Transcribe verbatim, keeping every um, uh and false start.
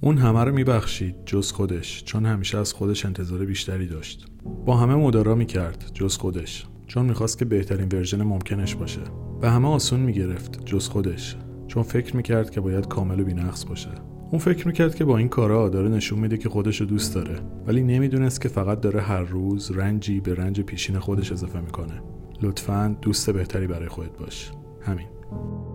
اون همه رو میبخشید جز خودش، چون همیشه از خودش انتظار بیشتری داشت. با همه مدارا میکرد جز خودش، چون میخواست که بهترین ورژن ممکنش باشه. به همه آسون میگرفت جز خودش، چون فکر میکرد که باید کامل و بی‌نقص باشه. اون فکر میکرد که با این کارا داره نشون میده که خودشو دوست داره، ولی نمیدونست که فقط داره هر روز رنجی به رنج پیشین خودش اضافه میکنه. لطفاً دوست بهتری برای خودت باش. همین.